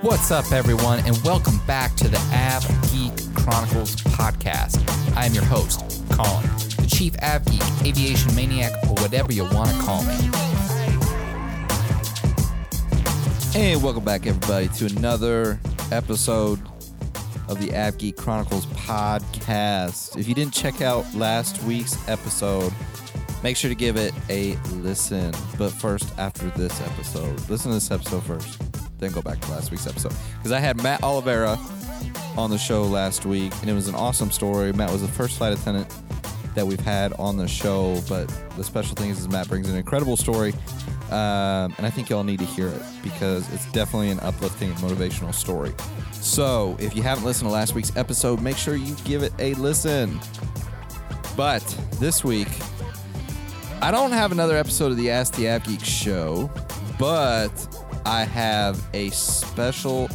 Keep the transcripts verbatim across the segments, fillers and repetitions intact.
What's up, everyone, and welcome back to the Av Geek Chronicles podcast. I am your host, Colin, the chief Av Geek, aviation maniac, or whatever you want to call me. And welcome back, everybody, to another episode of the Av Geek Chronicles podcast. If you didn't check out last week's episode, make sure to give it a listen. But first, after this episode, listen to this episode first. Then go back to last week's episode. Because I had Matt Oliveira on the show last week, and it was an awesome story. Matt was the first flight attendant that we've had on the show, but the special thing is, is Matt brings an incredible story, um, and I think y'all need to hear it because it's definitely an uplifting and motivational story. So if you haven't listened to last week's episode, make sure you give it a listen. But this week, I don't have another episode of the Ask the Av Geek show, but I have a special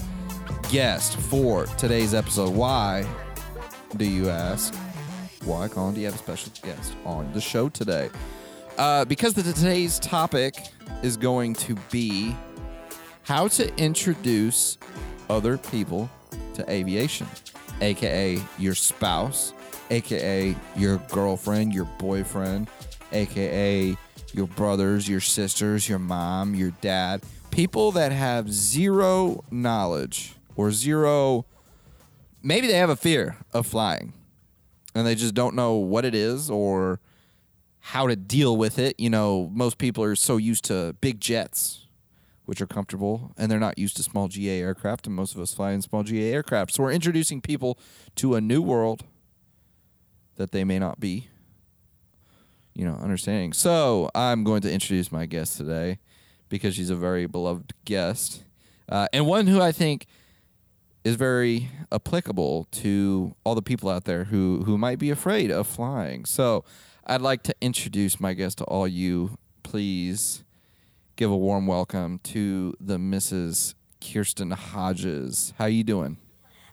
guest for today's episode. Why do you ask? Why, Colin, do you have a special guest on the show today? Uh, because the, today's topic is going to be how to introduce other people to aviation, a k a your spouse, a k a your girlfriend, your boyfriend, a k a your brothers, your sisters, your mom, your dad. People that have zero knowledge or zero, maybe they have a fear of flying and they just don't know what it is or how to deal with it. You know, most people are so used to big jets, which are comfortable, and they're not used to small G A aircraft, and most of us fly in small G A aircraft. So we're introducing people to a new world that they may not be, you know, understanding. So I'm going to introduce my guest today, because she's a very beloved guest, uh, and one who I think is very applicable to all the people out there who, who might be afraid of flying. So I'd like to introduce my guest to all you. Please give a warm welcome to the Missus Kirsten Hodges. How you doing?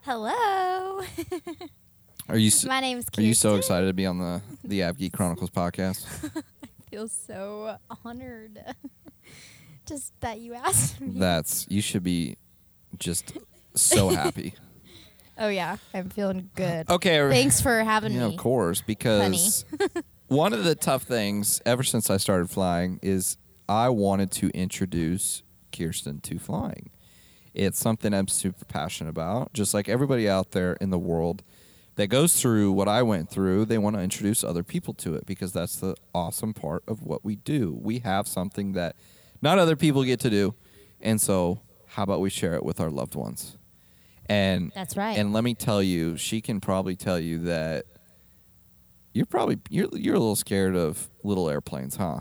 Hello. Are you? So, my name's Kirsten. Are you so excited to be on the, the Av Geek Chronicles podcast? I feel so honored. Just that you asked me. That's, you should be just so happy. Oh, yeah. I'm feeling good. Okay. Thanks for having yeah, me. Of course, because one of the tough things ever since I started flying is I wanted to introduce Kirsten to flying. It's something I'm super passionate about. Just like everybody out there in the world that goes through what I went through, they want to introduce other people to it because that's the awesome part of what we do. We have something that not other people get to do. And so how about we share it with our loved ones? And that's right. And let me tell you, she can probably tell you that you're probably you're you're a little scared of little airplanes, huh?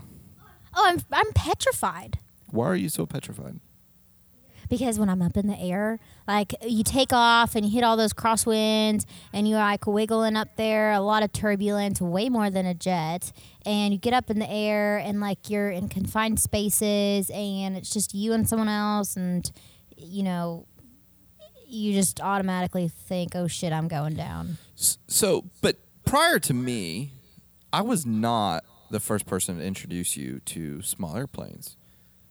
Oh, I'm I'm petrified. Why are you so petrified? Because when I'm up in the air, like you take off and you hit all those crosswinds and you're like wiggling up there, a lot of turbulence, way more than a jet. And you get up in the air and like you're in confined spaces and it's just you and someone else. And, you know, you just automatically think, oh, shit, I'm going down. So, but prior to me, I was not the first person to introduce you to small airplanes.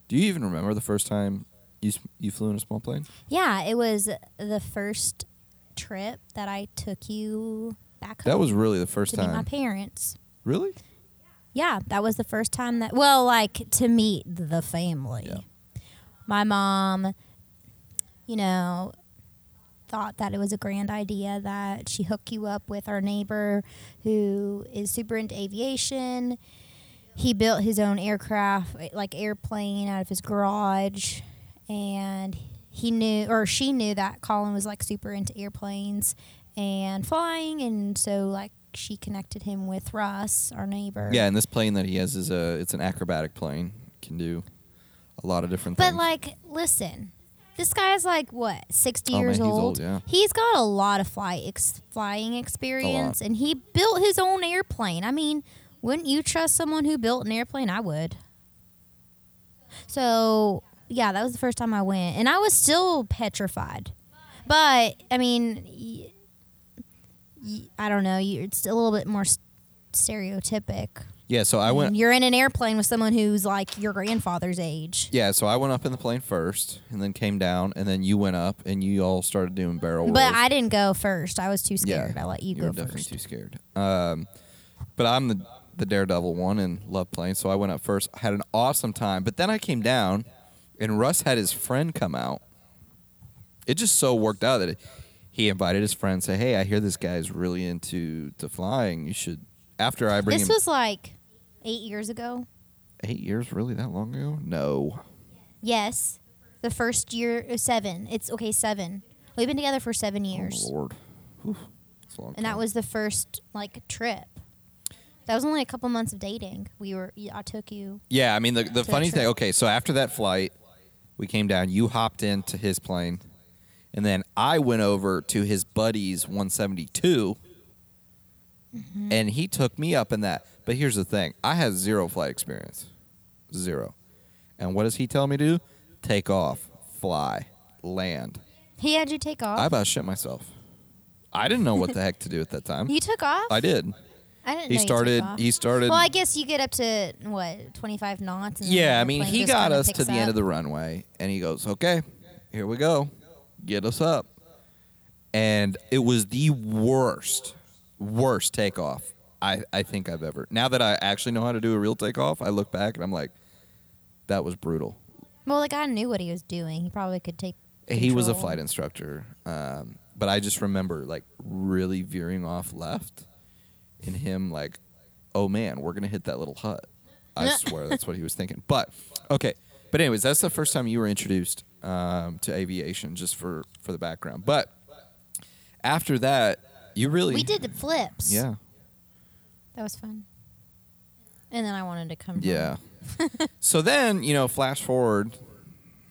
Do you even remember the first time You you flew in a small plane? Yeah, it was the first trip that I took you back home. That was really the first time. To meet my parents. Really? Yeah, that was the first time that, well, like, to meet the family. Yeah. My mom, you know, thought that it was a grand idea that she hooked you up with our neighbor who is super into aviation. He built his own aircraft, like airplane, out of his garage. And he knew, or she knew, that Colin was like super into airplanes and flying, and so like she connected him with Russ, our neighbor. Yeah, and this plane that he has is a it's an acrobatic plane. It can do a lot of different but things. But like, listen, this guy's like what sixty oh, years man, he's old. old yeah. He's got a lot of fly ex- flying experience, and he built his own airplane. I mean, wouldn't you trust someone who built an airplane? I would. So. Yeah, that was the first time I went. And I was still petrified. But, I mean, y- y- I don't know. You, it's a little bit more st- stereotypic. Yeah, so I went... And you're in an airplane with someone who's, like, your grandfather's age. Yeah, so I went up in the plane first and then came down, and then you went up, and you all started doing barrel rolls. But I didn't go first. I was too scared. Yeah, I let you, you go first. You were definitely too scared. Um, but I'm the, the daredevil one and love planes, so I went up first. I had an awesome time. But then I came down, and Russ had his friend come out. It just so worked out that it, he invited his friend and said, hey, I hear this guy's really into to flying. You should... After I bring This him, was, like... Eight years ago? Eight years? Really? That long ago? No. Yes. The first year, seven. It's, okay, seven. We've been together for seven years. Oh, Lord. Whew. That's a long and time. That was the first, like, trip. That was only a couple months of dating. We were, I took you. Yeah, I mean, the, the funny thing, okay, so after that flight, we came down. You hopped into his plane. And then I went over to his buddy's one seventy-two. Mm-hmm. And he took me up in that. But here's the thing. I had zero flight experience. Zero. And what does he tell me to do? Take off. Fly. Land. He had you take off? I about shit myself. I didn't know what the heck to do at that time. You took off? I did. I didn't he know started, you took off. He started... Well, I guess you get up to, what, twenty-five knots? And yeah, I mean, he got us to the up. end of the runway. And he goes, okay, here we go. Get us up. And it was the worst, worst takeoff I, I think I've ever. Now that I actually know how to do a real takeoff, I look back and I'm like, that was brutal. Well, the guy knew what he was doing. He probably could take control. He was a flight instructor. Um, but I just remember, like, really veering off left and him like, oh, man, we're going to hit that little hut. I swear that's what he was thinking. But, okay. But anyways, that's the first time you were introduced um, to aviation, just for, for the background. But after that, you really... We did the flips. Yeah. That was fun. And then I wanted to come yeah. home. Yeah. So then, you know, flash forward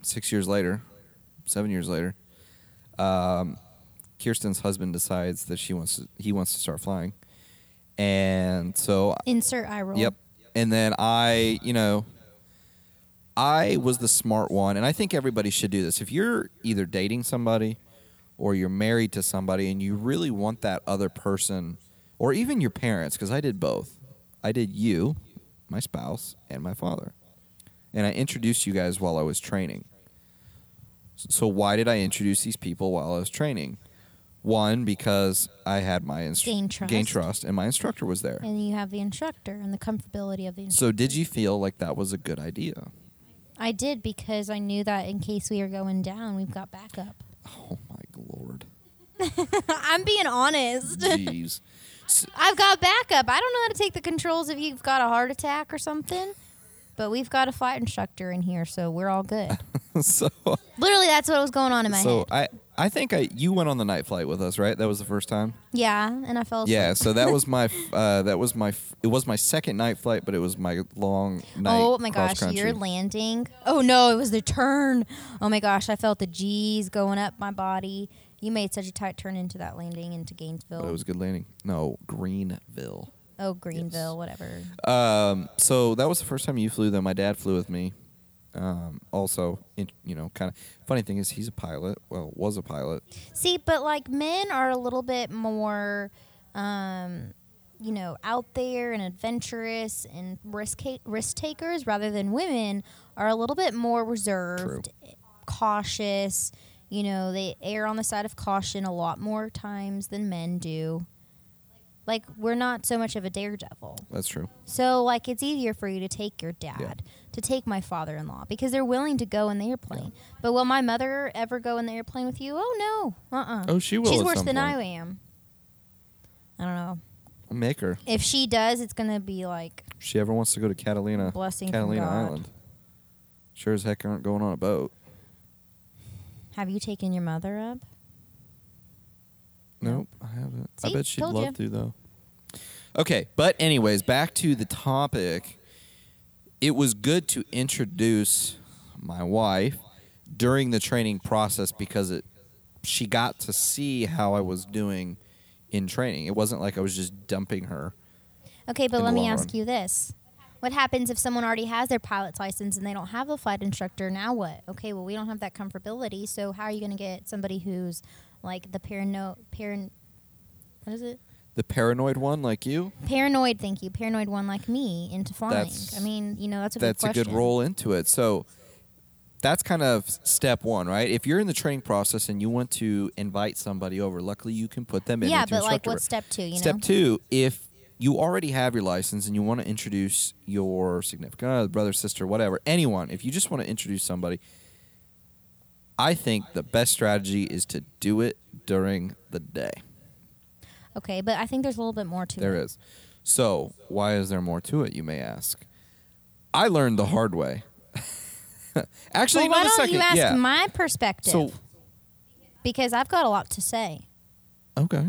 six years later, seven years later, um, Kirsten's husband decides that she wants to, he wants to start flying. And so... Insert eye roll. Yep. And then I, you know, I was the smart one. And I think everybody should do this. If you're either dating somebody or you're married to somebody and you really want that other person... Or even your parents, because I did both. I did you, my spouse, and my father. And I introduced you guys while I was training. So why did I introduce these people while I was training? One, because I had my instru- gain, trust. gain trust, and my instructor was there. And you have the instructor and the comfortability of the instructor. So did you feel like that was a good idea? I did, because I knew that in case we were going down, we've got backup. Oh, my Lord. I'm being honest. Jeez. I've got backup. I don't know how to take the controls if you've got a heart attack or something, but we've got a flight instructor in here, so we're all good. so literally, that's what was going on in my so head. So I, I think I you went on the night flight with us, right? That was the first time. Yeah, and I fell asleep. Yeah, so that was my uh, that was my it was my second night flight, but it was my long night. Oh my gosh, cross-country. Your landing! Oh no, it was the turn. Oh my gosh, I felt the G's going up my body. You made such a tight turn into that landing into Gainesville. But it was a good landing. No, Greenville. Oh, Greenville, yes. Whatever. Um, so that was the first time you flew, though. My dad flew with me. Um, also, in, you know, kind of funny thing is he's a pilot. Well, was a pilot. See, but like men are a little bit more, um, you know, out there and adventurous and risk risk takers, rather than women are a little bit more reserved, True. cautious. You know, they err on the side of caution a lot more times than men do. Like, we're not so much of a daredevil. That's true. So, like, it's easier for you to take your dad, yeah. to take my father-in-law, because they're willing to go in the airplane. Yeah. But will my mother ever go in the airplane with you? Oh, no. Uh-uh. Oh, she will. She's worse than I am. I don't know. I'll make her. If she does, it's going to be like... If she ever wants to go to Catalina, blessing Catalina Island, sure as heck aren't going on a boat. Have you taken your mother up? Nope, I haven't. See, I bet she'd love you. to, though. Okay, but anyways, back to the topic. It was good to introduce my wife during the training process because it she got to see how I was doing in training. It wasn't like I was just dumping her. Okay, but let me ask you this. What happens if someone already has their pilot's license and they don't have a flight instructor? Now what? Okay, well, we don't have that comfortability, so how are you going to get somebody who's, like, the parano... Paran- what is it? The paranoid one like you? Paranoid, thank you. Paranoid one like me into flying. That's, I mean, you know, that's a good question. That's a good roll into it. So that's kind of step one, right? If you're in the training process and you want to invite somebody over, luckily you can put them in. Yeah, but like what's step two, you know? Step two, if you already have your license and you want to introduce your significant other, brother, sister, whatever, anyone, if you just want to introduce somebody, I think the best strategy is to do it during the day. Okay, but I think there's a little bit more to it. There is. So, why is there more to it, you may ask? I learned the hard way. Actually, well, no, the second. Why don't you ask yeah. my perspective? So, because I've got a lot to say. Okay.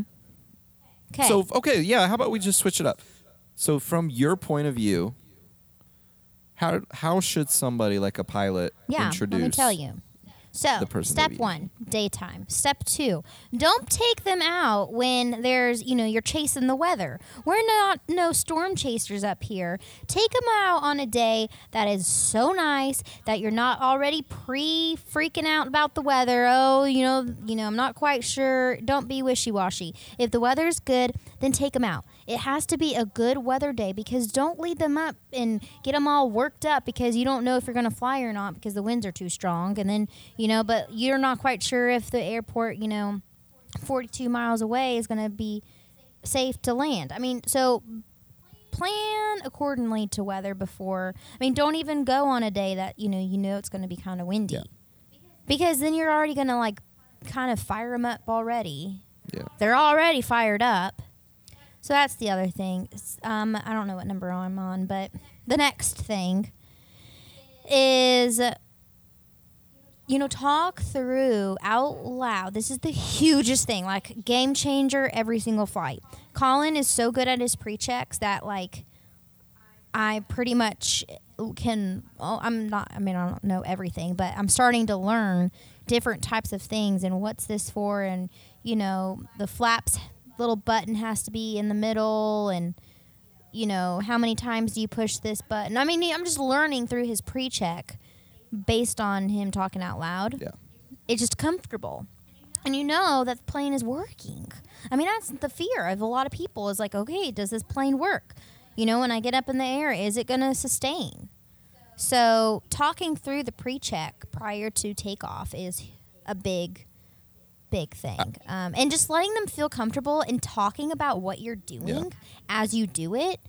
Okay. So, okay, yeah, how about we just switch it up? So, from your point of view, how how should somebody like a pilot yeah, introduce? Yeah, let me tell you. So, step one, daytime. Step two, don't take them out when there's, you know, you're chasing the weather. We're not no storm chasers up here. Take them out on a day that is so nice that you're not already pre-freaking out about the weather. Oh, you know, you know, I'm not quite sure. Don't be wishy-washy. If the weather's good, then take them out. It has to be a good weather day because don't lead them up and get them all worked up because you don't know if you're going to fly or not because the winds are too strong. And then, you know, but you're not quite sure if the airport, you know, forty-two miles away is going to be safe to land. I mean, so plan accordingly to weather before. I mean, don't even go on a day that, you know, you know it's going to be kind of windy. Yeah. Because then you're already going to, like, kind of fire them up already. Yeah. They're already fired up. So that's the other thing. Um, I don't know what number I'm on, but the next thing is, you know, talk through out loud. This is the hugest thing, like game changer every single flight. Colin is so good at his pre-checks that, like, I pretty much can, well, I'm not, I mean, I don't know everything, but I'm starting to learn different types of things and what's this for and, you know, the flaps little button has to be in the middle and, you know, how many times do you push this button? I mean, I'm just learning through his pre-check based on him talking out loud. Yeah. It's just comfortable. And you know that the plane is working. I mean, that's the fear of a lot of people is like, okay, does this plane work? You know, when I get up in the air, is it going to sustain? So talking through the pre-check prior to takeoff is a big big thing. Um, and just letting them feel comfortable and talking about what you're doing yeah. as you do it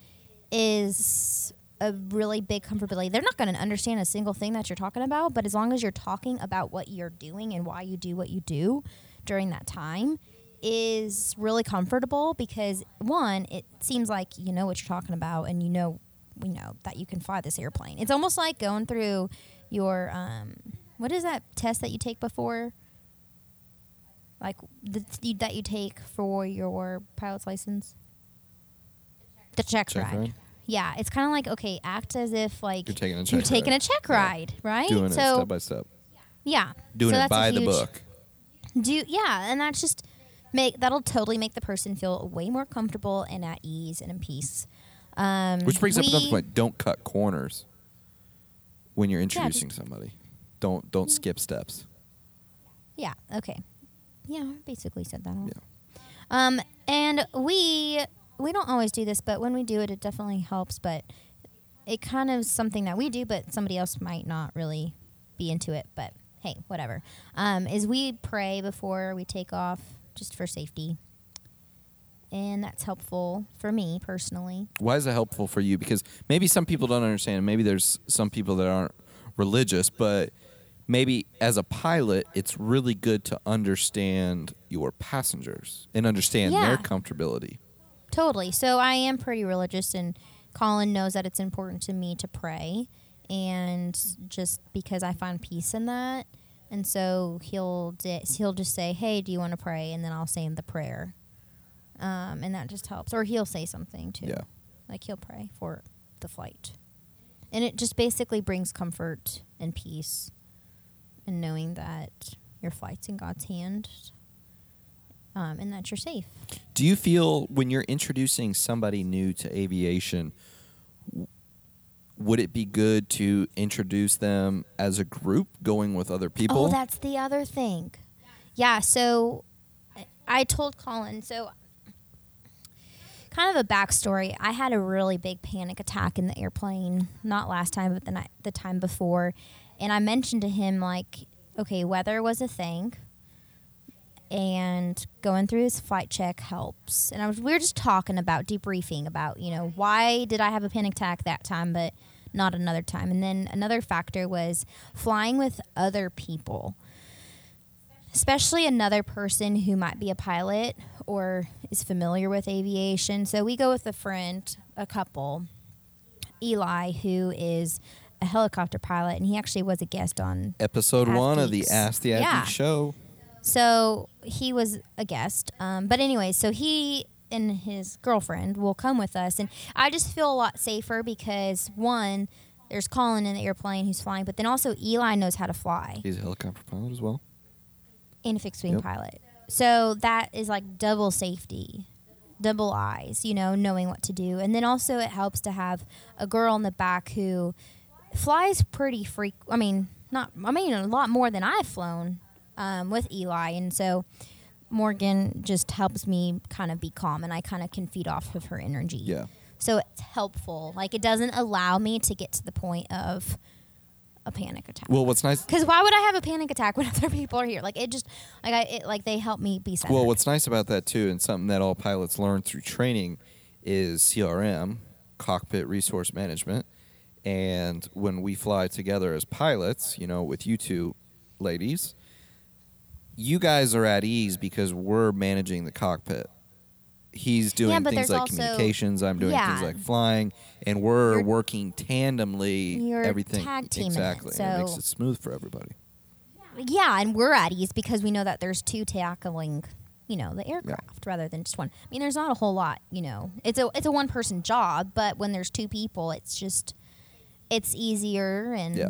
is a really big comfortability. They're not going to understand a single thing that you're talking about, but as long as you're talking about what you're doing and why you do what you do during that time is really comfortable because, one, it seems like you know what you're talking about and you know, you know that you can fly this airplane. It's almost like going through your, um, what is that test that you take before? Like the, that you take for your pilot's license? The check, the check ride. ride. Yeah, it's kind of like, okay, act as if like you're taking a check, you're taking ride. A check ride, yeah. right? Doing so, it step by step. Yeah. Doing so it by huge, the book. Do Yeah, and that's just, make that'll totally make the person feel way more comfortable and at ease and in peace. Um, Which brings we, up another point, don't cut corners when you're introducing yeah, just, somebody. Don't Don't skip steps. Yeah, okay. Yeah, I basically said that all. Yeah. Um, and we we don't always do this, but when we do it, it definitely helps. But it kind of is something that we do, but somebody else might not really be into it. But, hey, whatever. Um, is we pray before we take off just for safety. And that's helpful for me personally. Why is it helpful for you? Because maybe some people don't understand. Maybe there's some people that aren't religious, but maybe as a pilot, it's really good to understand your passengers and understand yeah. their comfortability. Totally. So I am pretty religious, and Colin knows that it's important to me to pray, and just because I find peace in that. And so he'll di- he'll just say, hey, do you want to pray? And then I'll say the prayer. Um, and that just helps. Or he'll say something, too. Yeah. Like he'll pray for the flight. And it just basically brings comfort and peace. And knowing that your flight's in God's hand um, and that you're safe. Do you feel when you're introducing somebody new to aviation, w- would it be good to introduce them as a group going with other people? Oh, that's the other thing. Yeah, so I, I told Colin, so kind of a backstory. I had a really big panic attack in the airplane, not last time, but the, night, the time before. And I mentioned to him, like, okay, weather was a thing, and going through his flight check helps. And I was we were just talking about, debriefing about, you know, why did I have a panic attack that time but not another time? And then another factor was flying with other people, especially another person who might be a pilot or is familiar with aviation. So we go with a friend, a couple, Eli, who is a helicopter pilot, and he actually was a guest on Episode one of the Ask the Av Geek show. So he was a guest. Um, but anyway, so he and his girlfriend will come with us. And I just feel a lot safer because, one, there's Colin in the airplane who's flying, but then also Eli knows how to fly. He's a helicopter pilot as well. And a fixed-wing yep. pilot. So that is like double safety, double eyes, you know, knowing what to do. And then also it helps to have a girl in the back who flies pretty freak. I mean, not. I mean, a lot more than I've flown. Um, with Eli, and so Morgan just helps me kind of be calm, and I kind of can feed off of her energy. Yeah. So it's helpful. Like, it doesn't allow me to get to the point of a panic attack. Well, what's nice... Because why would I have a panic attack when other people are here? Like, it just... Like, I, it, like they help me be centered. Well, what's nice about that, too, and something that all pilots learn through training is C R M, Cockpit Resource Management. And when we fly together as pilots, you know, with you two ladies... You guys are at ease because we're managing the cockpit. He's doing yeah, things like communications. I'm doing yeah. things like flying. And we're you're, working tandemly. You're everything. Tag teaming. Exactly. It, so. And it makes it smooth for everybody. Yeah, and we're at ease because we know that there's two tackling, you know, the aircraft yeah. rather than just one. I mean, there's not a whole lot, you know. It's a it's a one-person job, but when there's two people, it's just, it's easier and... Yeah.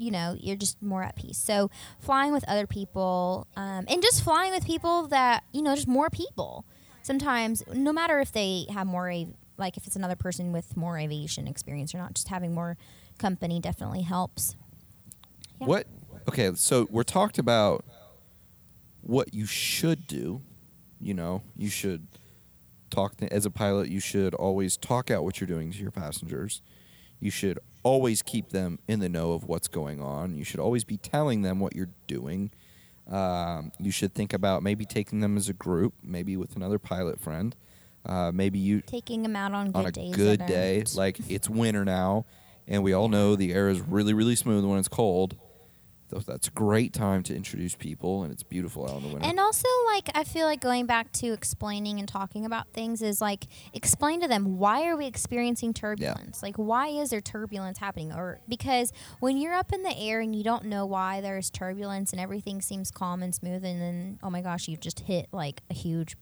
You know, you're just more at peace. So flying with other people um, and just flying with people that, you know, just more people. Sometimes, no matter if they have more, av- like if it's another person with more aviation experience or not, just having more company definitely helps. Yeah. What? Okay, so we're talked about what you should do. You know, you should talk to, as a pilot, you should always talk out what you're doing to your passengers. You should always keep them in the know of what's going on. You should always be telling them what you're doing. Um, you should think about maybe taking them as a group, maybe with another pilot friend. Uh, maybe you taking them out on, on good days. On a good day, like it's winter now, and we all know the air is really, really smooth when it's cold. So that's a great time to introduce people, and it's beautiful out in the winter. And also, like, I feel like going back to explaining and talking about things is, like, explain to them, why are we experiencing turbulence? Yeah. Like, why is there turbulence happening? Or because when you're up in the air and you don't know why there's turbulence and everything seems calm and smooth, and then, oh, my gosh, you've just hit, like, a huge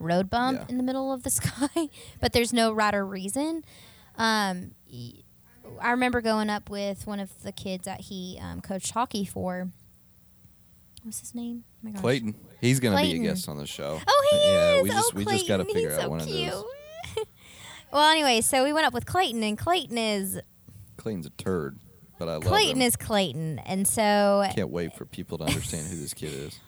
road bump yeah. in the middle of the sky, but there's no rhyme or reason. Um y- I remember going up with one of the kids that he um, coached hockey for. What's his name? Oh my gosh. Clayton. He's going to be a guest on the show. Oh, he yeah, is. We just, oh, we just got to figure He's out so one cute. Of those. Well, anyway, so we went up with Clayton, and Clayton is... Clayton's a turd, but I love Clayton him. Clayton is Clayton, and so... Can't wait for people to understand who this kid is.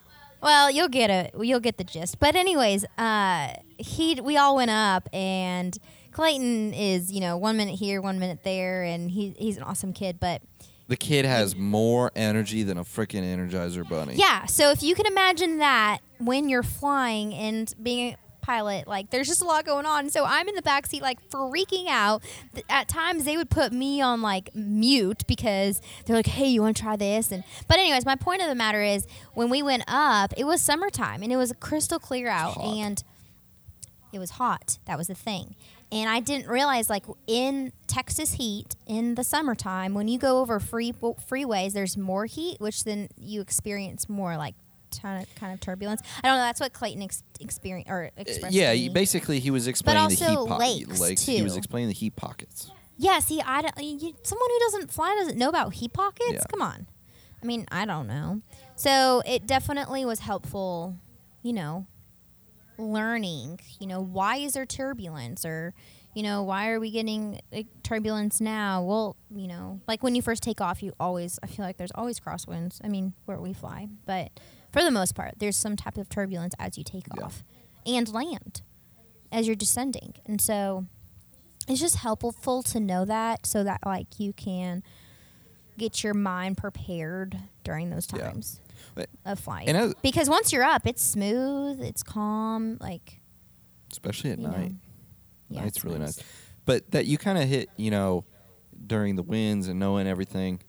Well, you'll get it. You'll get the gist. But anyways, uh, he we all went up, and... Clayton is, you know, one minute here, one minute there, and he he's an awesome kid, but... The kid has more energy than a freaking Energizer bunny. Yeah, so if you can imagine that when you're flying and being a pilot, like, there's just a lot going on. So I'm in the backseat, like, freaking out. At times, they would put me on, like, mute because they're like, hey, you want to try this? And But anyways, my point of the matter is when we went up, it was summertime, and it was crystal clear out, hot. and it was hot. That was the thing. And I didn't realize, like, in Texas heat, in the summertime, when you go over free freeways, there's more heat, which then you experience more, like, ton of, kind of turbulence. I don't know. That's what Clayton ex- experienced or expressed uh, Yeah, to me. Basically he was explaining the heat pockets. But also heat po- lakes, lakes, too. He was explaining the heat pockets. Yeah, see, I don't, you, someone who doesn't fly doesn't know about heat pockets? Yeah. Come on. I mean, I don't know. So it definitely was helpful, you know. Learning, you know, why is there turbulence, or, you know, why are we getting uh, turbulence now? Well, you know, like when you first take off, you always, I feel like there's always crosswinds. I mean, where we fly, but for the most part, there's some type of turbulence as you take yeah. off and land. as you're descending. And so it's just helpful to know that, so that like you can get your mind prepared during those times yeah. of flight. And because once you're up, it's smooth, it's calm, like especially at night. Know. Yeah, it's really nice. nice. But that you kind of hit, you know, during the winds and knowing everything.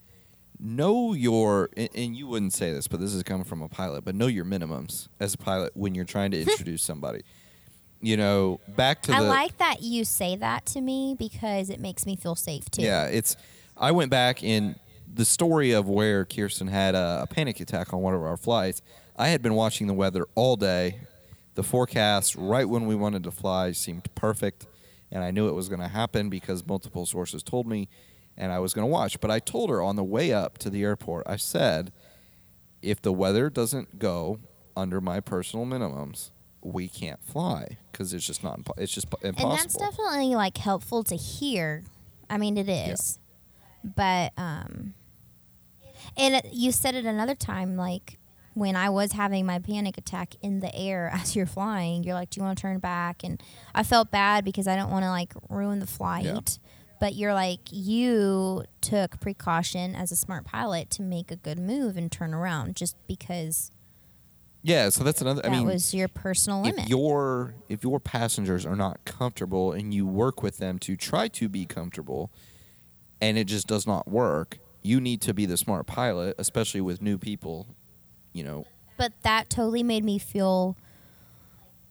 Know your, and, and you wouldn't say this, but this is coming from a pilot, but know your minimums as a pilot when you're trying to introduce somebody. You know, back to I the... I like that you say that to me because it makes me feel safe, too. Yeah, it's... I went back in the story of where Kirsten had a, a panic attack on one of our flights. I had been watching the weather all day. The forecast, right when we wanted to fly, seemed perfect, and I knew it was going to happen because multiple sources told me, and I was going to watch. But I told her on the way up to the airport, I said, if the weather doesn't go under my personal minimums, we can't fly because it's just not impo- it's just impossible. And that's definitely like helpful to hear. I mean, it is. Yeah. But um, and it, you said it another time, like when I was having my panic attack in the air as you're flying, you're like, do you want to turn back? And I felt bad because I don't want to like ruin the flight. Yeah. But you're like, you took precaution as a smart pilot to make a good move and turn around just because. Yeah, so that's another. That I mean, was your personal limit. If your if your passengers are not comfortable and you work with them to try to be comfortable, and it just does not work, you need to be the smart pilot, especially with new people, you know. But that totally made me feel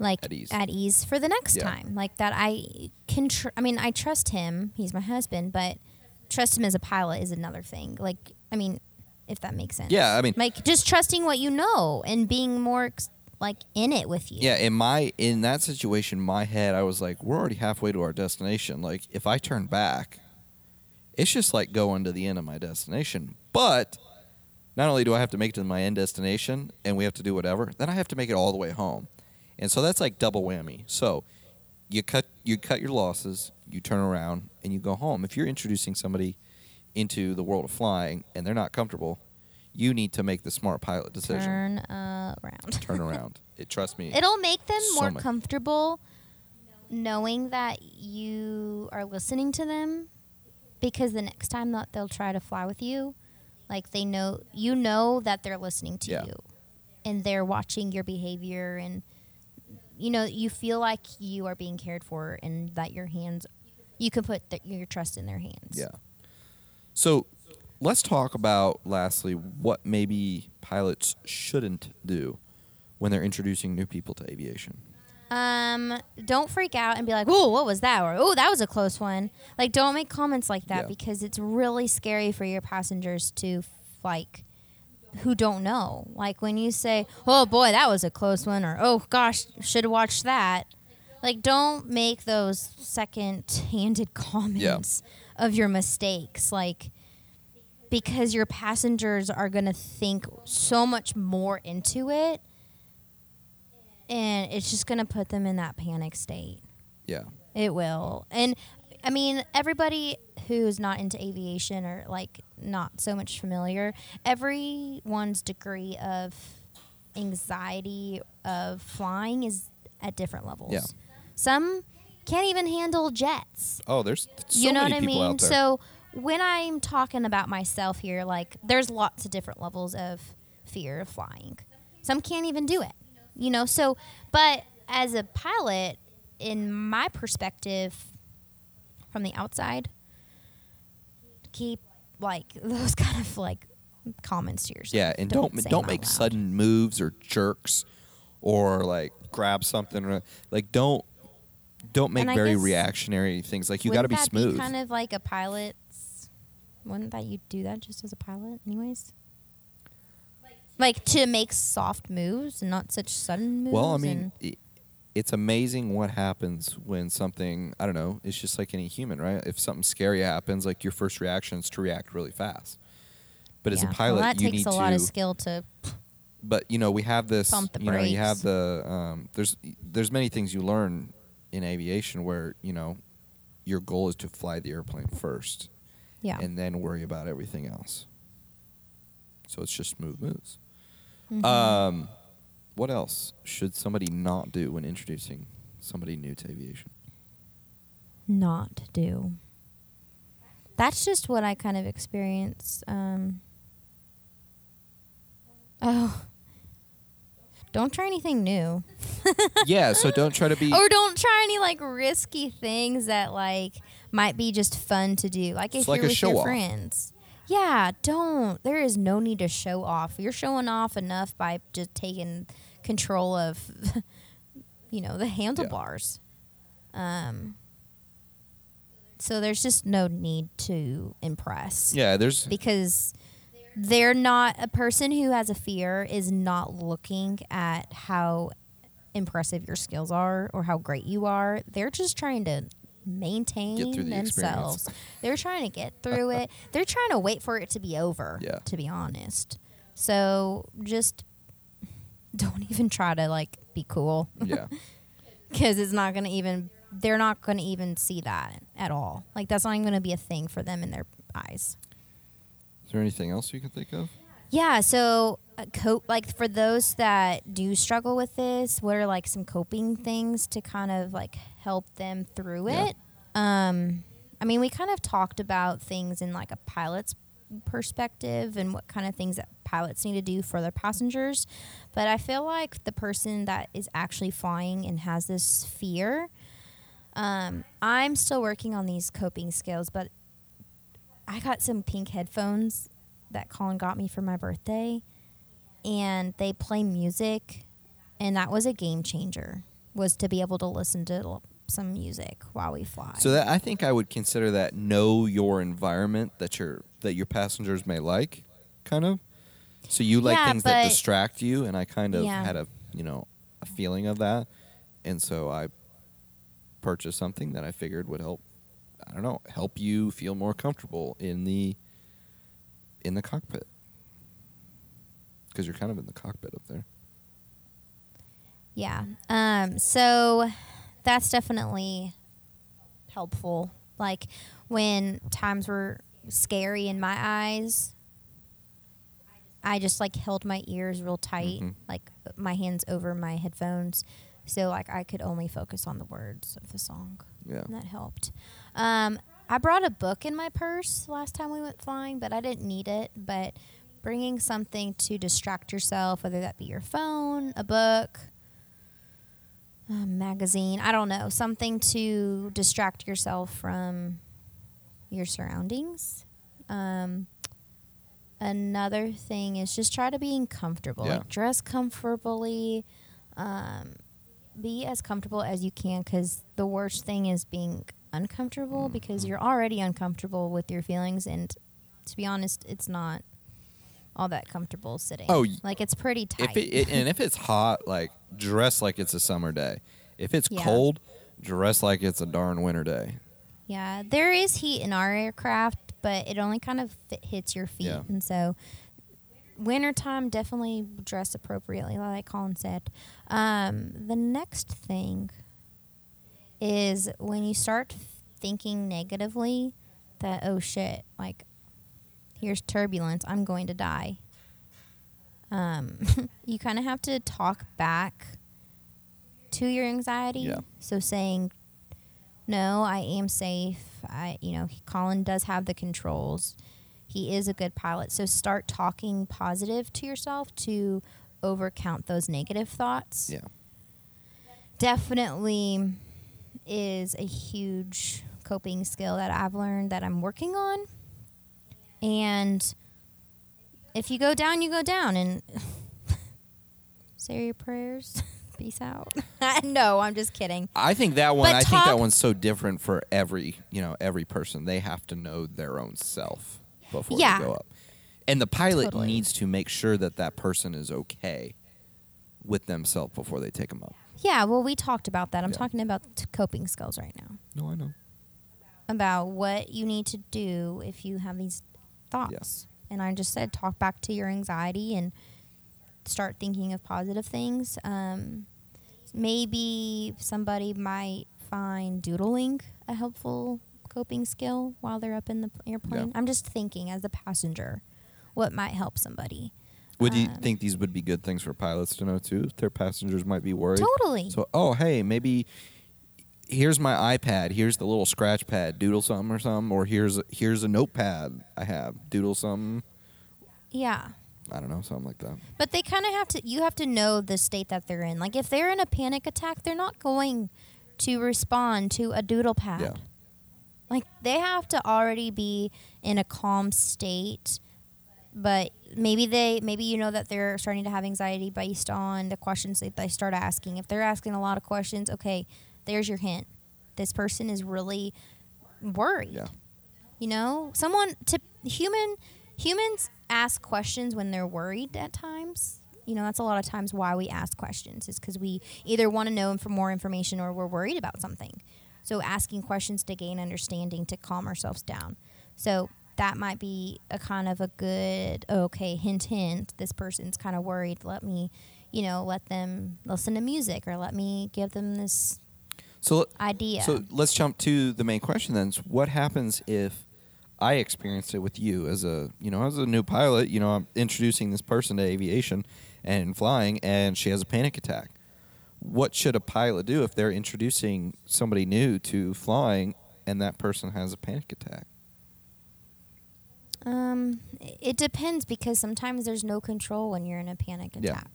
like at ease, at ease for the next yeah. time. Like that, I can. Tr- I mean, I trust him. He's my husband, but trust him as a pilot is another thing. Like, I mean. If that makes sense. Yeah, I mean, like just trusting what you know and being more like in it with you. Yeah, in my in that situation, in my head, I was like, we're already halfway to our destination. Like, if I turn back, it's just like going to the end of my destination. But not only do I have to make it to my end destination, and we have to do whatever, then I have to make it all the way home, and so that's like double whammy. So you cut you cut your losses, you turn around, and you go home. If you're introducing somebody into the world of flying, and they're not comfortable, you need to make the smart pilot decision. Turn uh, around. Turn around. It, trust me. It'll make them so more much. comfortable knowing that you are listening to them, because the next time that they'll try to fly with you, like they know, you know that they're listening to yeah. you, and they're watching your behavior, and you know you feel like you are being cared for, and that your hands, you can put the, your trust in their hands. Yeah. So let's talk about, lastly, what maybe pilots shouldn't do when they're introducing new people to aviation. Um, don't freak out and be like, oh, what was that? Or, oh, that was a close one. Like, don't make comments like that yeah. because it's really scary for your passengers to, like, who don't know. Like, when you say, oh, boy, that was a close one, or, oh, gosh, should have watched that. Like, don't make those second-handed comments yeah. of your mistakes, like, because your passengers are going to think so much more into it, and it's just going to put them in that panic state. Yeah. It will. And, I mean, everybody who's not into aviation or, like, not so much familiar, everyone's degree of anxiety of flying is at different levels. Yeah. Some can't even handle jets. Oh, there's so you know many what I people mean? Out there. So when I'm talking about myself here, like there's lots of different levels of fear of flying. Some can't even do it, you know. So, but as a pilot, in my perspective, from the outside, keep like those kind of like comments to yourself. Yeah, and don't don't, don't make sudden moves or jerks or like grab something or like don't. Don't make very reactionary things. Like, you got to be smooth. Wouldn't that be kind of like a pilot's... Wouldn't that you do that just as a pilot anyways? Like, to make soft moves and not such sudden moves? Well, I mean, it's amazing what happens when something... I don't know. It's just like any human, right? If something scary happens, like, your first reaction is to react really fast. But as a pilot, you need to... Well, that takes a lot of skill to... But, you know, we have this... Pump the brakes. You know, you have the... Um, there's there's many things you learn... in aviation where, you know, your goal is to fly the airplane first. Yeah. And then worry about everything else. So it's just smooth moves. Mm-hmm. Um, what else should somebody not do when introducing somebody new to aviation? Not do. That's just what I kind of experienced. Um, oh. Don't try anything new. Yeah, so don't try to be... Or don't try any, like, risky things that, like, might be just fun to do. Like if it's you're like with your off. friends. Yeah, don't. There is no need to show off. You're showing off enough by just taking control of, you know, the handlebars. Yeah. Um. So there's just no need to impress. Yeah, there's... Because... They're not, a person who has a fear is not looking at how impressive your skills are or how great you are. They're just trying to maintain the themselves. Experience. They're trying to get through it. They're trying to wait for it to be over, yeah. to be honest. So just don't even try to, like, be cool. Yeah. Because it's not going to even, they're not going to even see that at all. Like, that's not even going to be a thing for them in their eyes. Is there anything else you can think of? Yeah, so uh, cope like for those that do struggle with this, what are like some coping things to kind of like help them through yeah. it? Um, I mean, we kind of talked about things in like a pilot's perspective and what kind of things that pilots need to do for their passengers, but I feel like the person that is actually flying and has this fear, um, I'm still working on these coping skills, but I got some pink headphones that Colin got me for my birthday, and they play music, and that was a game changer, was to be able to listen to l- some music while we fly. So that, I think I would consider that know your environment that your that your passengers may like, kind of. So you like yeah, things that distract you, and I kind of yeah. had a you know a feeling of that, and so I purchased something that I figured would help. I don't know, help you feel more comfortable in the in the cockpit. Because you're kind of in the cockpit up there. Yeah. Um, so that's definitely helpful. Like when times were scary in my eyes, I just like held my ears real tight, mm-hmm. like my hands over my headphones. So like I could only focus on the words of the song. Yeah. And that helped. Um, I brought a book in my purse last time we went flying, but I didn't need it. But bringing something to distract yourself, whether that be your phone, a book, a magazine, I don't know, something to distract yourself from your surroundings. Um, another thing is just try to be comfortable. Yeah. Like dress comfortably. Um, be as comfortable as you can, because the worst thing is being uncomfortable, mm-hmm. because you're already uncomfortable with your feelings, and to be honest, it's not all that comfortable sitting. Oh, like it's pretty tight. If it, it, and if it's hot, like dress like it's a summer day. If it's yeah. cold, dress like it's a darn winter day. Yeah, there is heat in our aircraft, but it only kind of fit, hits your feet, yeah. and so wintertime, definitely dress appropriately, like Colin said. Um, the next thing is when you start thinking negatively that, oh, shit, like, here's turbulence. I'm going to die. Um, you kind of have to talk back to your anxiety. Yeah. So saying, no, I am safe. I, you know, Colin does have the controls. He is a good pilot. So start talking positive to yourself to overcount those negative thoughts. Yeah. Definitely is a huge coping skill that I've learned that I'm working on. And if you go down, you go down. And say your prayers. Peace out. No, I'm just kidding. I think that one, but I talk- think that one's so different for every, you know, every person. They have to know their own self before yeah. you go up. And the pilot totally. needs to make sure that that person is okay with themselves before they take them up. Yeah, well, we talked about that. I'm yeah. talking about coping skills right now. No, I know. About what you need to do if you have these thoughts. Yeah. And I just said talk back to your anxiety and start thinking of positive things. Um, maybe somebody might find doodling a helpful coping skill while they're up in the airplane. Yeah. I'm just thinking as a passenger what might help somebody. Would you um, think these would be good things for pilots to know, too? Their passengers might be worried. Totally. So, oh, hey, maybe here's my iPad. Here's the little scratch pad. Doodle something or something. Or here's, here's a notepad I have. Doodle something. Yeah. I don't know, something like that. But they kind of have to, you have to know the state that they're in. Like, if they're in a panic attack, they're not going to respond to a doodle pad. Yeah. Like, they have to already be in a calm state. But maybe they, maybe you know that they're starting to have anxiety based on the questions that they start asking. If they're asking a lot of questions, okay, there's your hint. This person is really worried. Yeah. You know, someone to human humans ask questions when they're worried at times. You know, that's a lot of times why we ask questions, is because we either want to know for more information or we're worried about something. So asking questions to gain understanding, to calm ourselves down. So that might be a kind of a good, okay, hint, hint, this person's kind of worried. Let me, you know, let them listen to music, or let me give them this so, idea. So let's jump to the main question then. So what happens if I experienced it with you as a, you know, as a new pilot, you know, I'm introducing this person to aviation and flying, and she has a panic attack. What should a pilot do if they're introducing somebody new to flying and that person has a panic attack? Um, it depends, because sometimes there's no control when you're in a panic attack,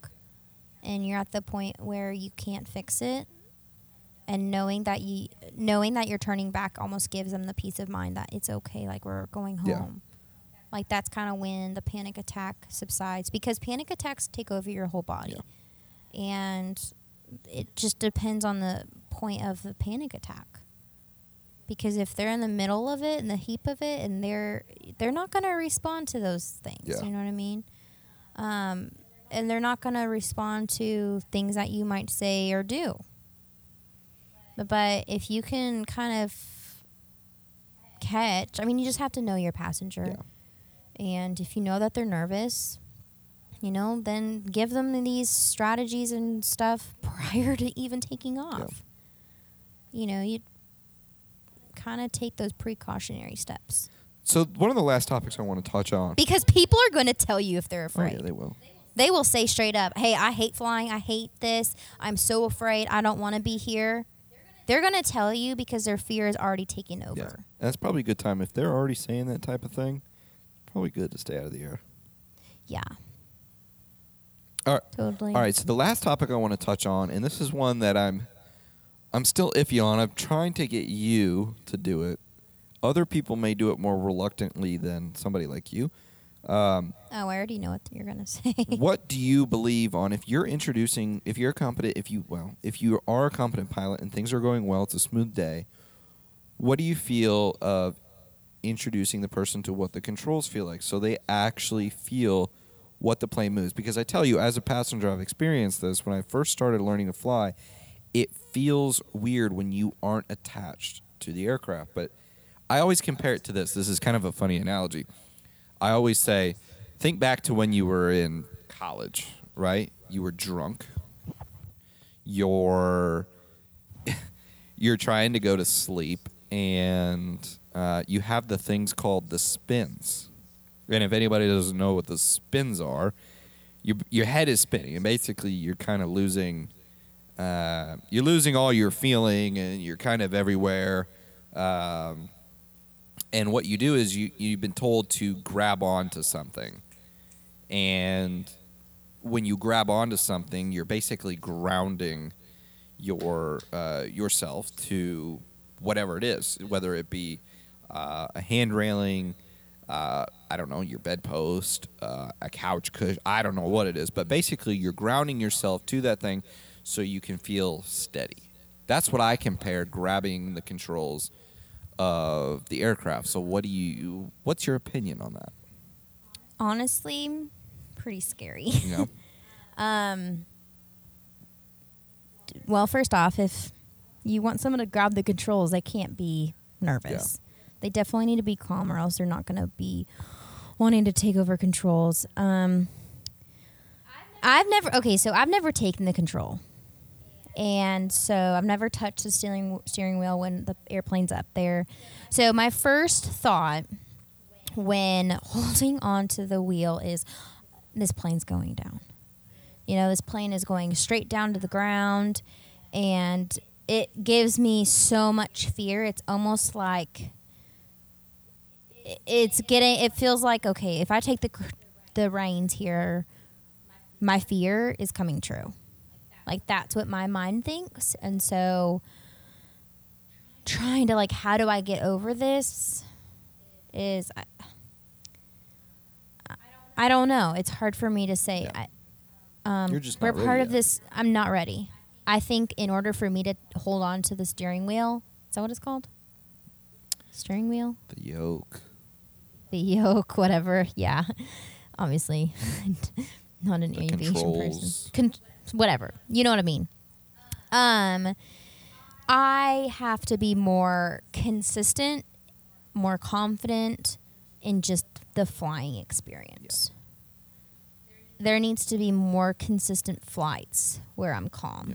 yeah. and you're at the point where you can't fix it. And knowing that you, knowing that you're turning back, almost gives them the peace of mind that it's okay. Like, we're going home. Yeah. Like, that's kind of when the panic attack subsides, because panic attacks take over your whole body, yeah. and it just depends on the point of the panic attack. Because if they're in the middle of it, in the heap of it, and they're they're not going to respond to those things, yeah. you know what I mean? Um, and they're not going to respond to things that you might say or do. But, but if you can kind of catch, I mean, you just have to know your passenger. Yeah. And if you know that they're nervous, you know, then give them these strategies and stuff prior to even taking off. Yeah. You know, you kind of take those precautionary steps. So one of the last topics I want to touch on, because people are going to tell you if they're afraid. Oh, yeah, they will. They will say straight up, hey, I hate flying. I hate this. I'm so afraid. I don't want to be here. They're going to tell you because their fear is already taken over. Yeah. That's probably a good time. If they're already saying that type of thing, probably good to stay out of the air. Yeah. All right. Totally. All right. So the last topic I want to touch on, and this is one that I'm I'm still iffy on. I'm trying to get you to do it. Other people may do it more reluctantly than somebody like you. Um, oh, I already know what you're going to say. What do you believe on if you're introducing, if you're competent, if you, well, if you are a competent pilot and things are going well, it's a smooth day, what do you feel of introducing the person to what the controls feel like so they actually feel what the plane moves? Because I tell you, as a passenger, I've experienced this. When I first started learning to fly, it feels weird when you aren't attached to the aircraft. But I always compare it to this. This is kind of a funny analogy. I always say, think back to when you were in college, right? You were drunk. You're, you're trying to go to sleep, and uh, you have the things called the spins. And if anybody doesn't know what the spins are, your, your head is spinning, and basically you're kind of losing... Uh, you're losing all your feeling, and you're kind of everywhere. Um, and what you do is you, you've been told to grab onto something. And when you grab onto something, you're basically grounding your uh, yourself to whatever it is, whether it be uh, a hand railing, uh, I don't know, your bedpost, uh, a couch cushion, I don't know what it is. But basically, you're grounding yourself to that thing, so you can feel steady. That's what I compared grabbing the controls of the aircraft. So what do you, what's your opinion on that? Honestly, pretty scary. You know? um, well, first off, if you want someone to grab the controls, they can't be nervous. Yeah. They definitely need to be calm, or else they're not going to be wanting to take over controls. Um, I've never, okay, so I've never taken the control. And so I've never touched the steering steering wheel when the airplane's up there. So my first thought when holding onto the wheel is, this plane's going down. You know, this plane is going straight down to the ground, and it gives me so much fear. It's almost like it's getting, it feels like, okay, if I take the the reins here, my fear is coming true. Like, that's what my mind thinks. And so trying to, like, how do I get over this is, I, I don't know. It's hard for me to say. Yeah. I, um, You're just not we're part yet. Of this. I'm not ready. I think in order for me to hold on to the steering wheel, is that what it's called? Steering wheel? The yoke. The yoke, whatever. Yeah. Obviously, not an the aviation controls. person. Con- whatever. You know what I mean? Um, I have to be more consistent, more confident in just the flying experience. Yeah. There needs to be more consistent flights where I'm calm.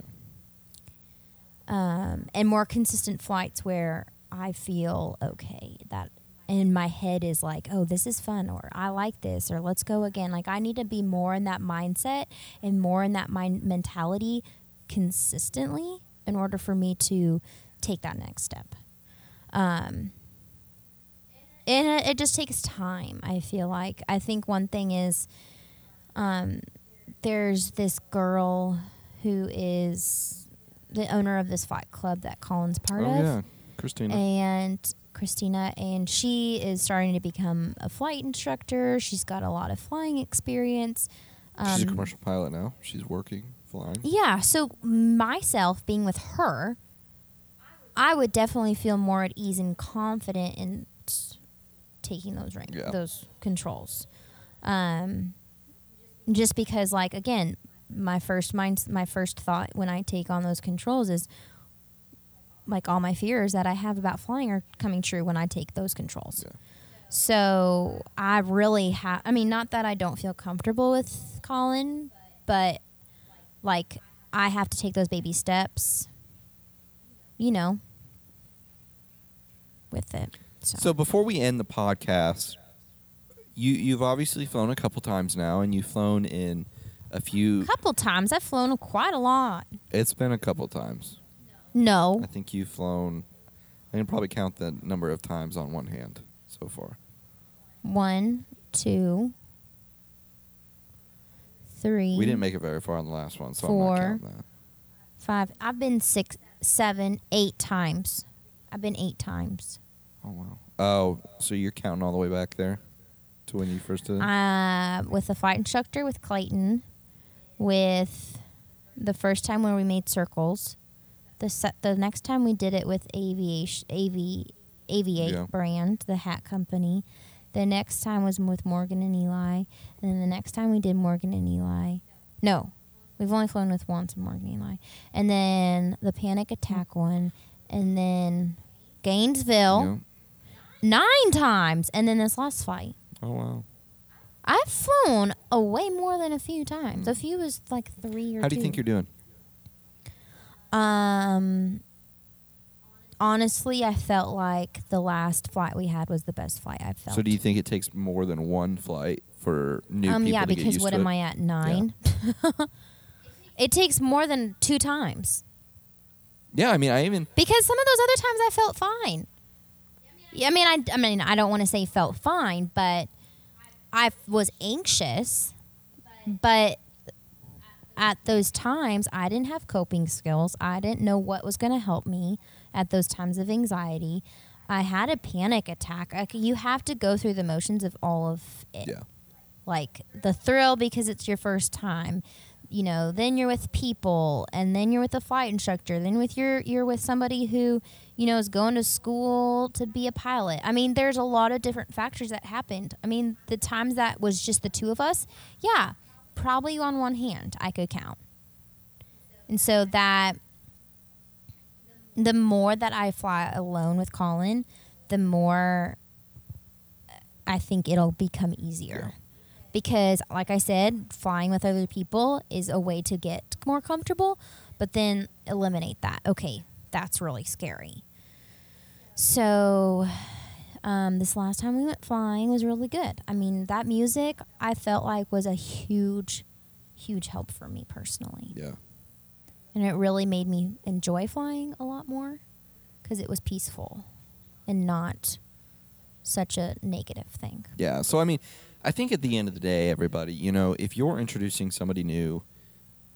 Yeah. Um, and more consistent flights where I feel okay. That and my head is like, oh, this is fun, or I like this, or let's go again. Like, I need to be more in that mindset and more in that mind mentality consistently in order for me to take that next step. Um, and it, it just takes time, I feel like. I think one thing is um, there's this girl who is the owner of this flight club that Colin's part oh, of. Oh, yeah, Christina. And... Christina, and she is starting to become a flight instructor. She's got a lot of flying experience. Um, she's a commercial pilot now. She's working, flying. Yeah, so myself being with her, I would definitely feel more at ease and confident in taking those reins, yeah. those controls. Um, just because, like, again, my first mind, my first thought when I take on those controls is, like, all my fears that I have about flying are coming true when I take those controls. Yeah. So I really have, I mean, not that I don't feel comfortable with Colin, but, like, I have to take those baby steps, you know, with it. So, so before we end the podcast, you, you've obviously flown a couple times now, and you've flown in a few... Couple times? I've flown quite a lot. It's been a couple times. No. I think you've flown, I can probably count the number of times on one hand so far. One, two, three. We didn't make it very far on the last one, so four, I'm not counting that. Five. I've been six, seven, eight times. I've been eight times. Oh, wow. Oh, so you're counting all the way back there to when you first did it? Uh, with a flight instructor, with Clayton, with the first time where we made circles. The se- the next time we did it with Aviate, Avi- Aviate yeah. brand, the hat company. The next time was with Morgan and Eli. And then the next time we did Morgan and Eli. No, we've only flown with once Morgan and Eli. And then the panic attack one. And then Gainesville. Yeah. Nine times. And then this last fight. Oh, wow. I've flown a way more than a few times. Mm. A few is like three or How two. How do you think you're doing? Um, honestly, I felt like the last flight we had was the best flight I've felt. So do you think it takes more than one flight for new um, people yeah, to get used to it? Yeah, because what am I at, nine? Yeah. It takes more than two times. Yeah, I mean, I even... Because some of those other times I felt fine. Yeah, I mean, I, I, mean, I don't want to say felt fine, but I was anxious, but... At those times, I didn't have coping skills. I didn't know what was going to help me at those times of anxiety. I had a panic attack. Like, you have to go through the motions of all of it. Yeah. Like, the thrill because it's your first time. You know, then you're with people, and then you're with a flight instructor. Then with your you're with somebody who, you know, is going to school to be a pilot. I mean, there's a lot of different factors that happened. I mean, the times that was just the two of us, yeah. Probably on one hand, I could count. And so that the more that I fly alone with Colin, the more I think it'll become easier. Because, like I said, flying with other people is a way to get more comfortable, but then eliminate that. Okay, that's really scary. So um, this last time we went flying was really good. I mean, that music I felt like was a huge, huge help for me personally. Yeah. And it really made me enjoy flying a lot more because it was peaceful and not such a negative thing. Yeah. So, I mean, I think at the end of the day, everybody, you know, if you're introducing somebody new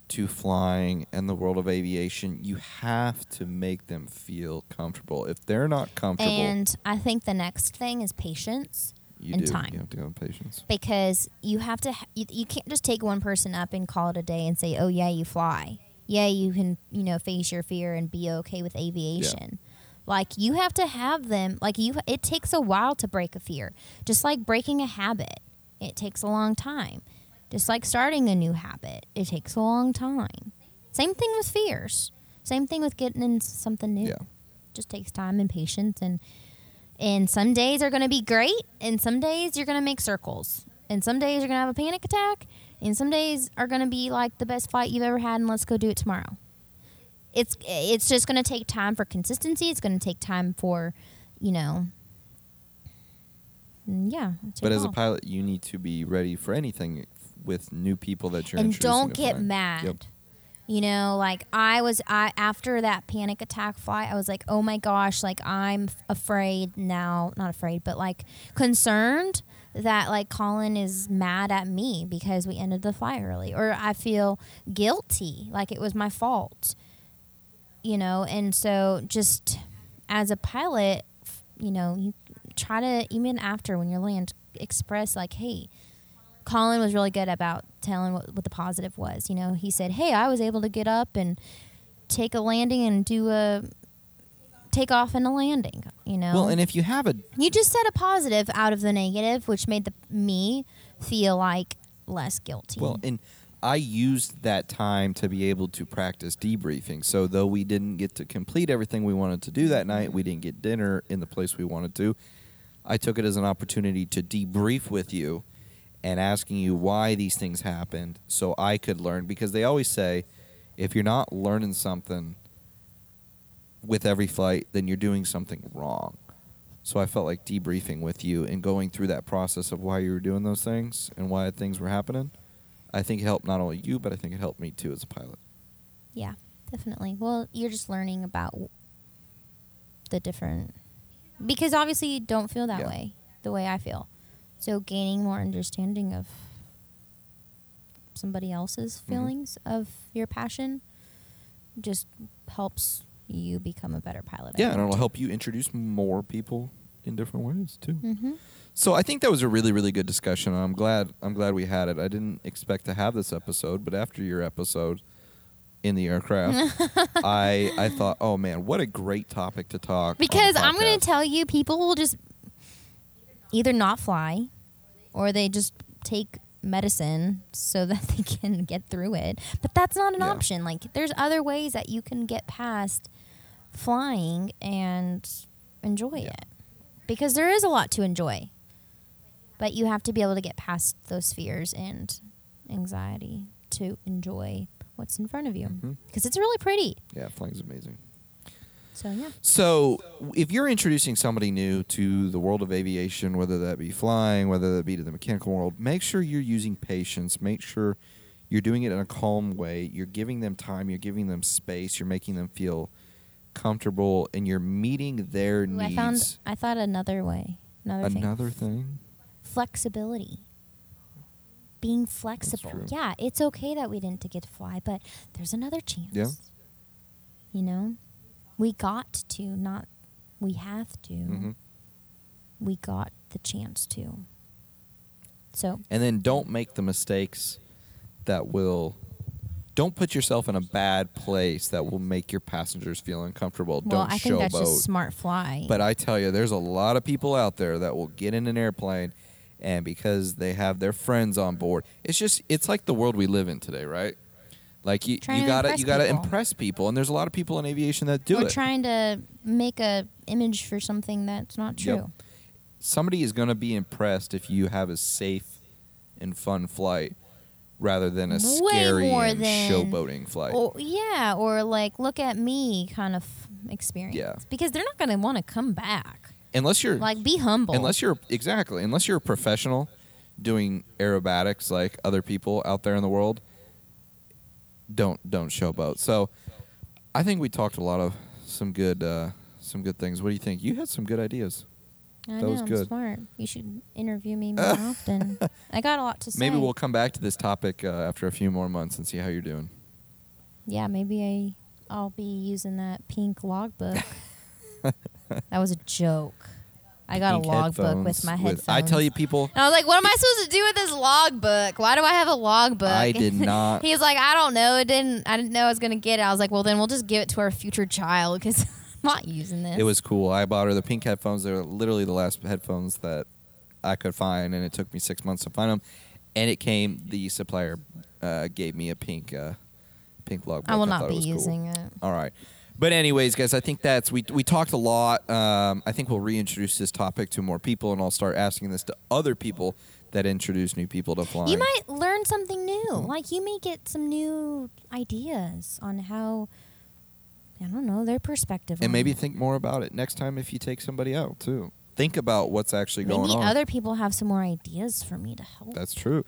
to flying and the world of aviation, you have to make them feel comfortable. If they're not comfortable. And I think the next thing is patience you and do. time. You have to go with patience. Because you have to, ha- you, you can't just take one person up and call it a day and say, oh, yeah, you fly. Yeah, you can, you know, face your fear and be okay with aviation. Yeah. Like, you have to have them, like, you. It takes a while to break a fear. Just like breaking a habit, it takes a long time. Just like starting a new habit, it takes a long time. Same thing with fears. Same thing with getting into something new. Yeah. Just takes time and patience. And, and some days are going to be great, and some days you're going to make circles. And some days you're going to have a panic attack, and some days are going to be like the best flight you've ever had, and let's go do it tomorrow. It's it's just going to take time for consistency. It's going to take time for, you know, yeah. But as a pilot, you need to be ready for anything with new people that you're introducing. And don't get mad. Yep. You know, like I was, I after that panic attack flight, I was like, oh my gosh, like I'm afraid now, not afraid, but like concerned that like Colin is mad at me because we ended the flight early, or I feel guilty, like it was my fault, you know? And so just as a pilot, you know, you try to, even after when you land, express like, hey, Colin was really good about telling what, what the positive was. You know, he said, hey, I was able to get up and take a landing and do a takeoff and a landing, you know. Well, and if you have a... You just said a positive out of the negative, which made the, me feel, like, less guilty. Well, and I used that time to be able to practice debriefing. So though we didn't get to complete everything we wanted to do that night, we didn't get dinner in the place we wanted to, I took it as an opportunity to debrief with you and asking you why these things happened so I could learn. Because they always say, if you're not learning something with every flight, then you're doing something wrong. So I felt like debriefing with you and going through that process of why you were doing those things and why things were happening, I think it helped not only you, but I think it helped me too as a pilot. Yeah, definitely. Well, you're just learning about the different... Because obviously you don't feel that yeah. way, the way I feel. So gaining more understanding of somebody else's feelings mm-hmm. of your passion just helps you become a better pilot. Yeah, and it'll help you introduce more people in different ways too. Mm-hmm. So I think that was a really, really good discussion. I'm glad I'm glad we had it. I didn't expect to have this episode, but after your episode in the aircraft, I I thought, oh man, what a great topic to talk. Because I'm going to tell you, people will just either not fly, or they just take medicine so that they can get through it. But that's not an yeah. option. Like, there's other ways that you can get past flying and enjoy yeah. it. Because there is a lot to enjoy. But you have to be able to get past those fears and anxiety to enjoy what's in front of you. Because mm-hmm. it's really pretty. Yeah, flying's amazing. So, yeah. So, if you're introducing somebody new to the world of aviation, whether that be flying, whether that be to the mechanical world, make sure you're using patience. Make sure you're doing it in a calm way. You're giving them time. You're giving them space. You're making them feel comfortable, and you're meeting their Ooh, needs. I found, I thought another way. Another, another thing. thing? Flexibility. Being flexible. Yeah, it's okay that we didn't get to fly, but there's another chance. Yeah. You know? We got to, not we have to. Mm-hmm. We got the chance to. So. And then don't make the mistakes that will, don't put yourself in a bad place that will make your passengers feel uncomfortable. Well, don't I showboat. Think that's just smart fly. But I tell you, there's a lot of people out there that will get in an airplane, and because they have their friends on board, it's just, it's like the world we live in today, right? Like, you, you gotta you gotta people. impress people, and there's a lot of people in aviation that do We're it. We're trying to make a image for something that's not true. Yep. Somebody is gonna be impressed if you have a safe and fun flight rather than a Way scary and than, showboating flight. Or, yeah, or like look at me kind of experience. Yeah. Because they're not gonna want to come back. Unless you're like, be humble. Unless you're exactly unless you're a professional doing aerobatics like other people out there in the world, don't don't showboat. So I think we talked a lot of some good uh, some good things. What do you think? You had some good ideas. I that know, was good. I'm smart. You should interview me more often. I got a lot to say. Maybe we'll come back to this topic uh, after a few more months and see how you're doing. Yeah, maybe I, I'll be using that pink logbook. That was a joke. I got pink a logbook with my headphones. With, I tell you, people. And I was like, what am I supposed to do with this logbook? Why do I have a logbook? I did not. He's like, I don't know. It didn't. I didn't know I was going to get it. I was like, well, then we'll just give it to our future child because... not using this. It was cool. I bought her the pink headphones. They were literally the last headphones that I could find, and it took me six months to find them. And it came. The supplier uh, gave me a pink, uh, pink logbook. I will not I be it using cool. it. All right, but anyways, guys, I think that's we we talked a lot. Um, I think we'll reintroduce this topic to more people, and I'll start asking this to other people that introduce new people to flying. You might learn something new. Mm-hmm. Like you may get some new ideas on how. I don't know, their perspective. And maybe it. Think more about it next time if you take somebody out, too. Think about what's actually maybe going on. Maybe other people have some more ideas for me to help. That's true.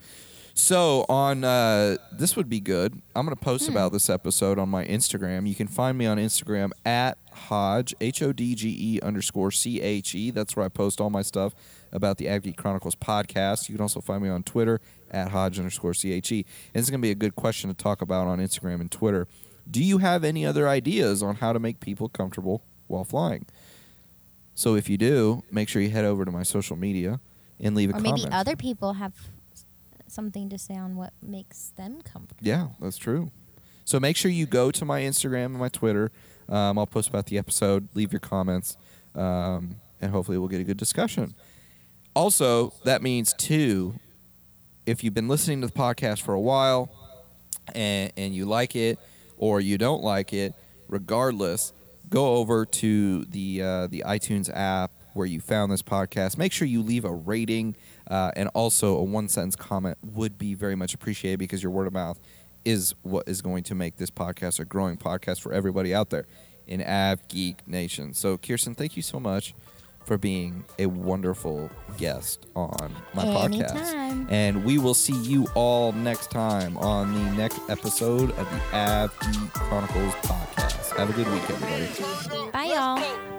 So on uh, this would be good. I'm going to post hmm. about this episode on my Instagram. You can find me on Instagram at Hodge, H O D G E underscore C H E. That's where I post all my stuff about the Av Geek Chronicles podcast. You can also find me on Twitter at Hodge underscore C H E. And it's going to be a good question to talk about on Instagram and Twitter. Do you have any other ideas on how to make people comfortable while flying? So if you do, make sure you head over to my social media and leave a or comment. Or maybe other people have something to say on what makes them comfortable. Yeah, that's true. So make sure you go to my Instagram and my Twitter. Um, I'll post about the episode. Leave your comments, um, and hopefully we'll get a good discussion. Also, that means, too, if you've been listening to the podcast for a while and, and you like it, or you don't like it, regardless, go over to the uh, the iTunes app where you found this podcast. Make sure you leave a rating, uh, and also a one-sentence comment would be very much appreciated because your word of mouth is what is going to make this podcast a growing podcast for everybody out there in Av Geek Nation. So, Kirsten, thank you so much for being a wonderful guest on my Anytime. podcast. And we will see you all next time on the next episode of the Av Geek Chronicles podcast. Have a good week, everybody. Bye, y'all.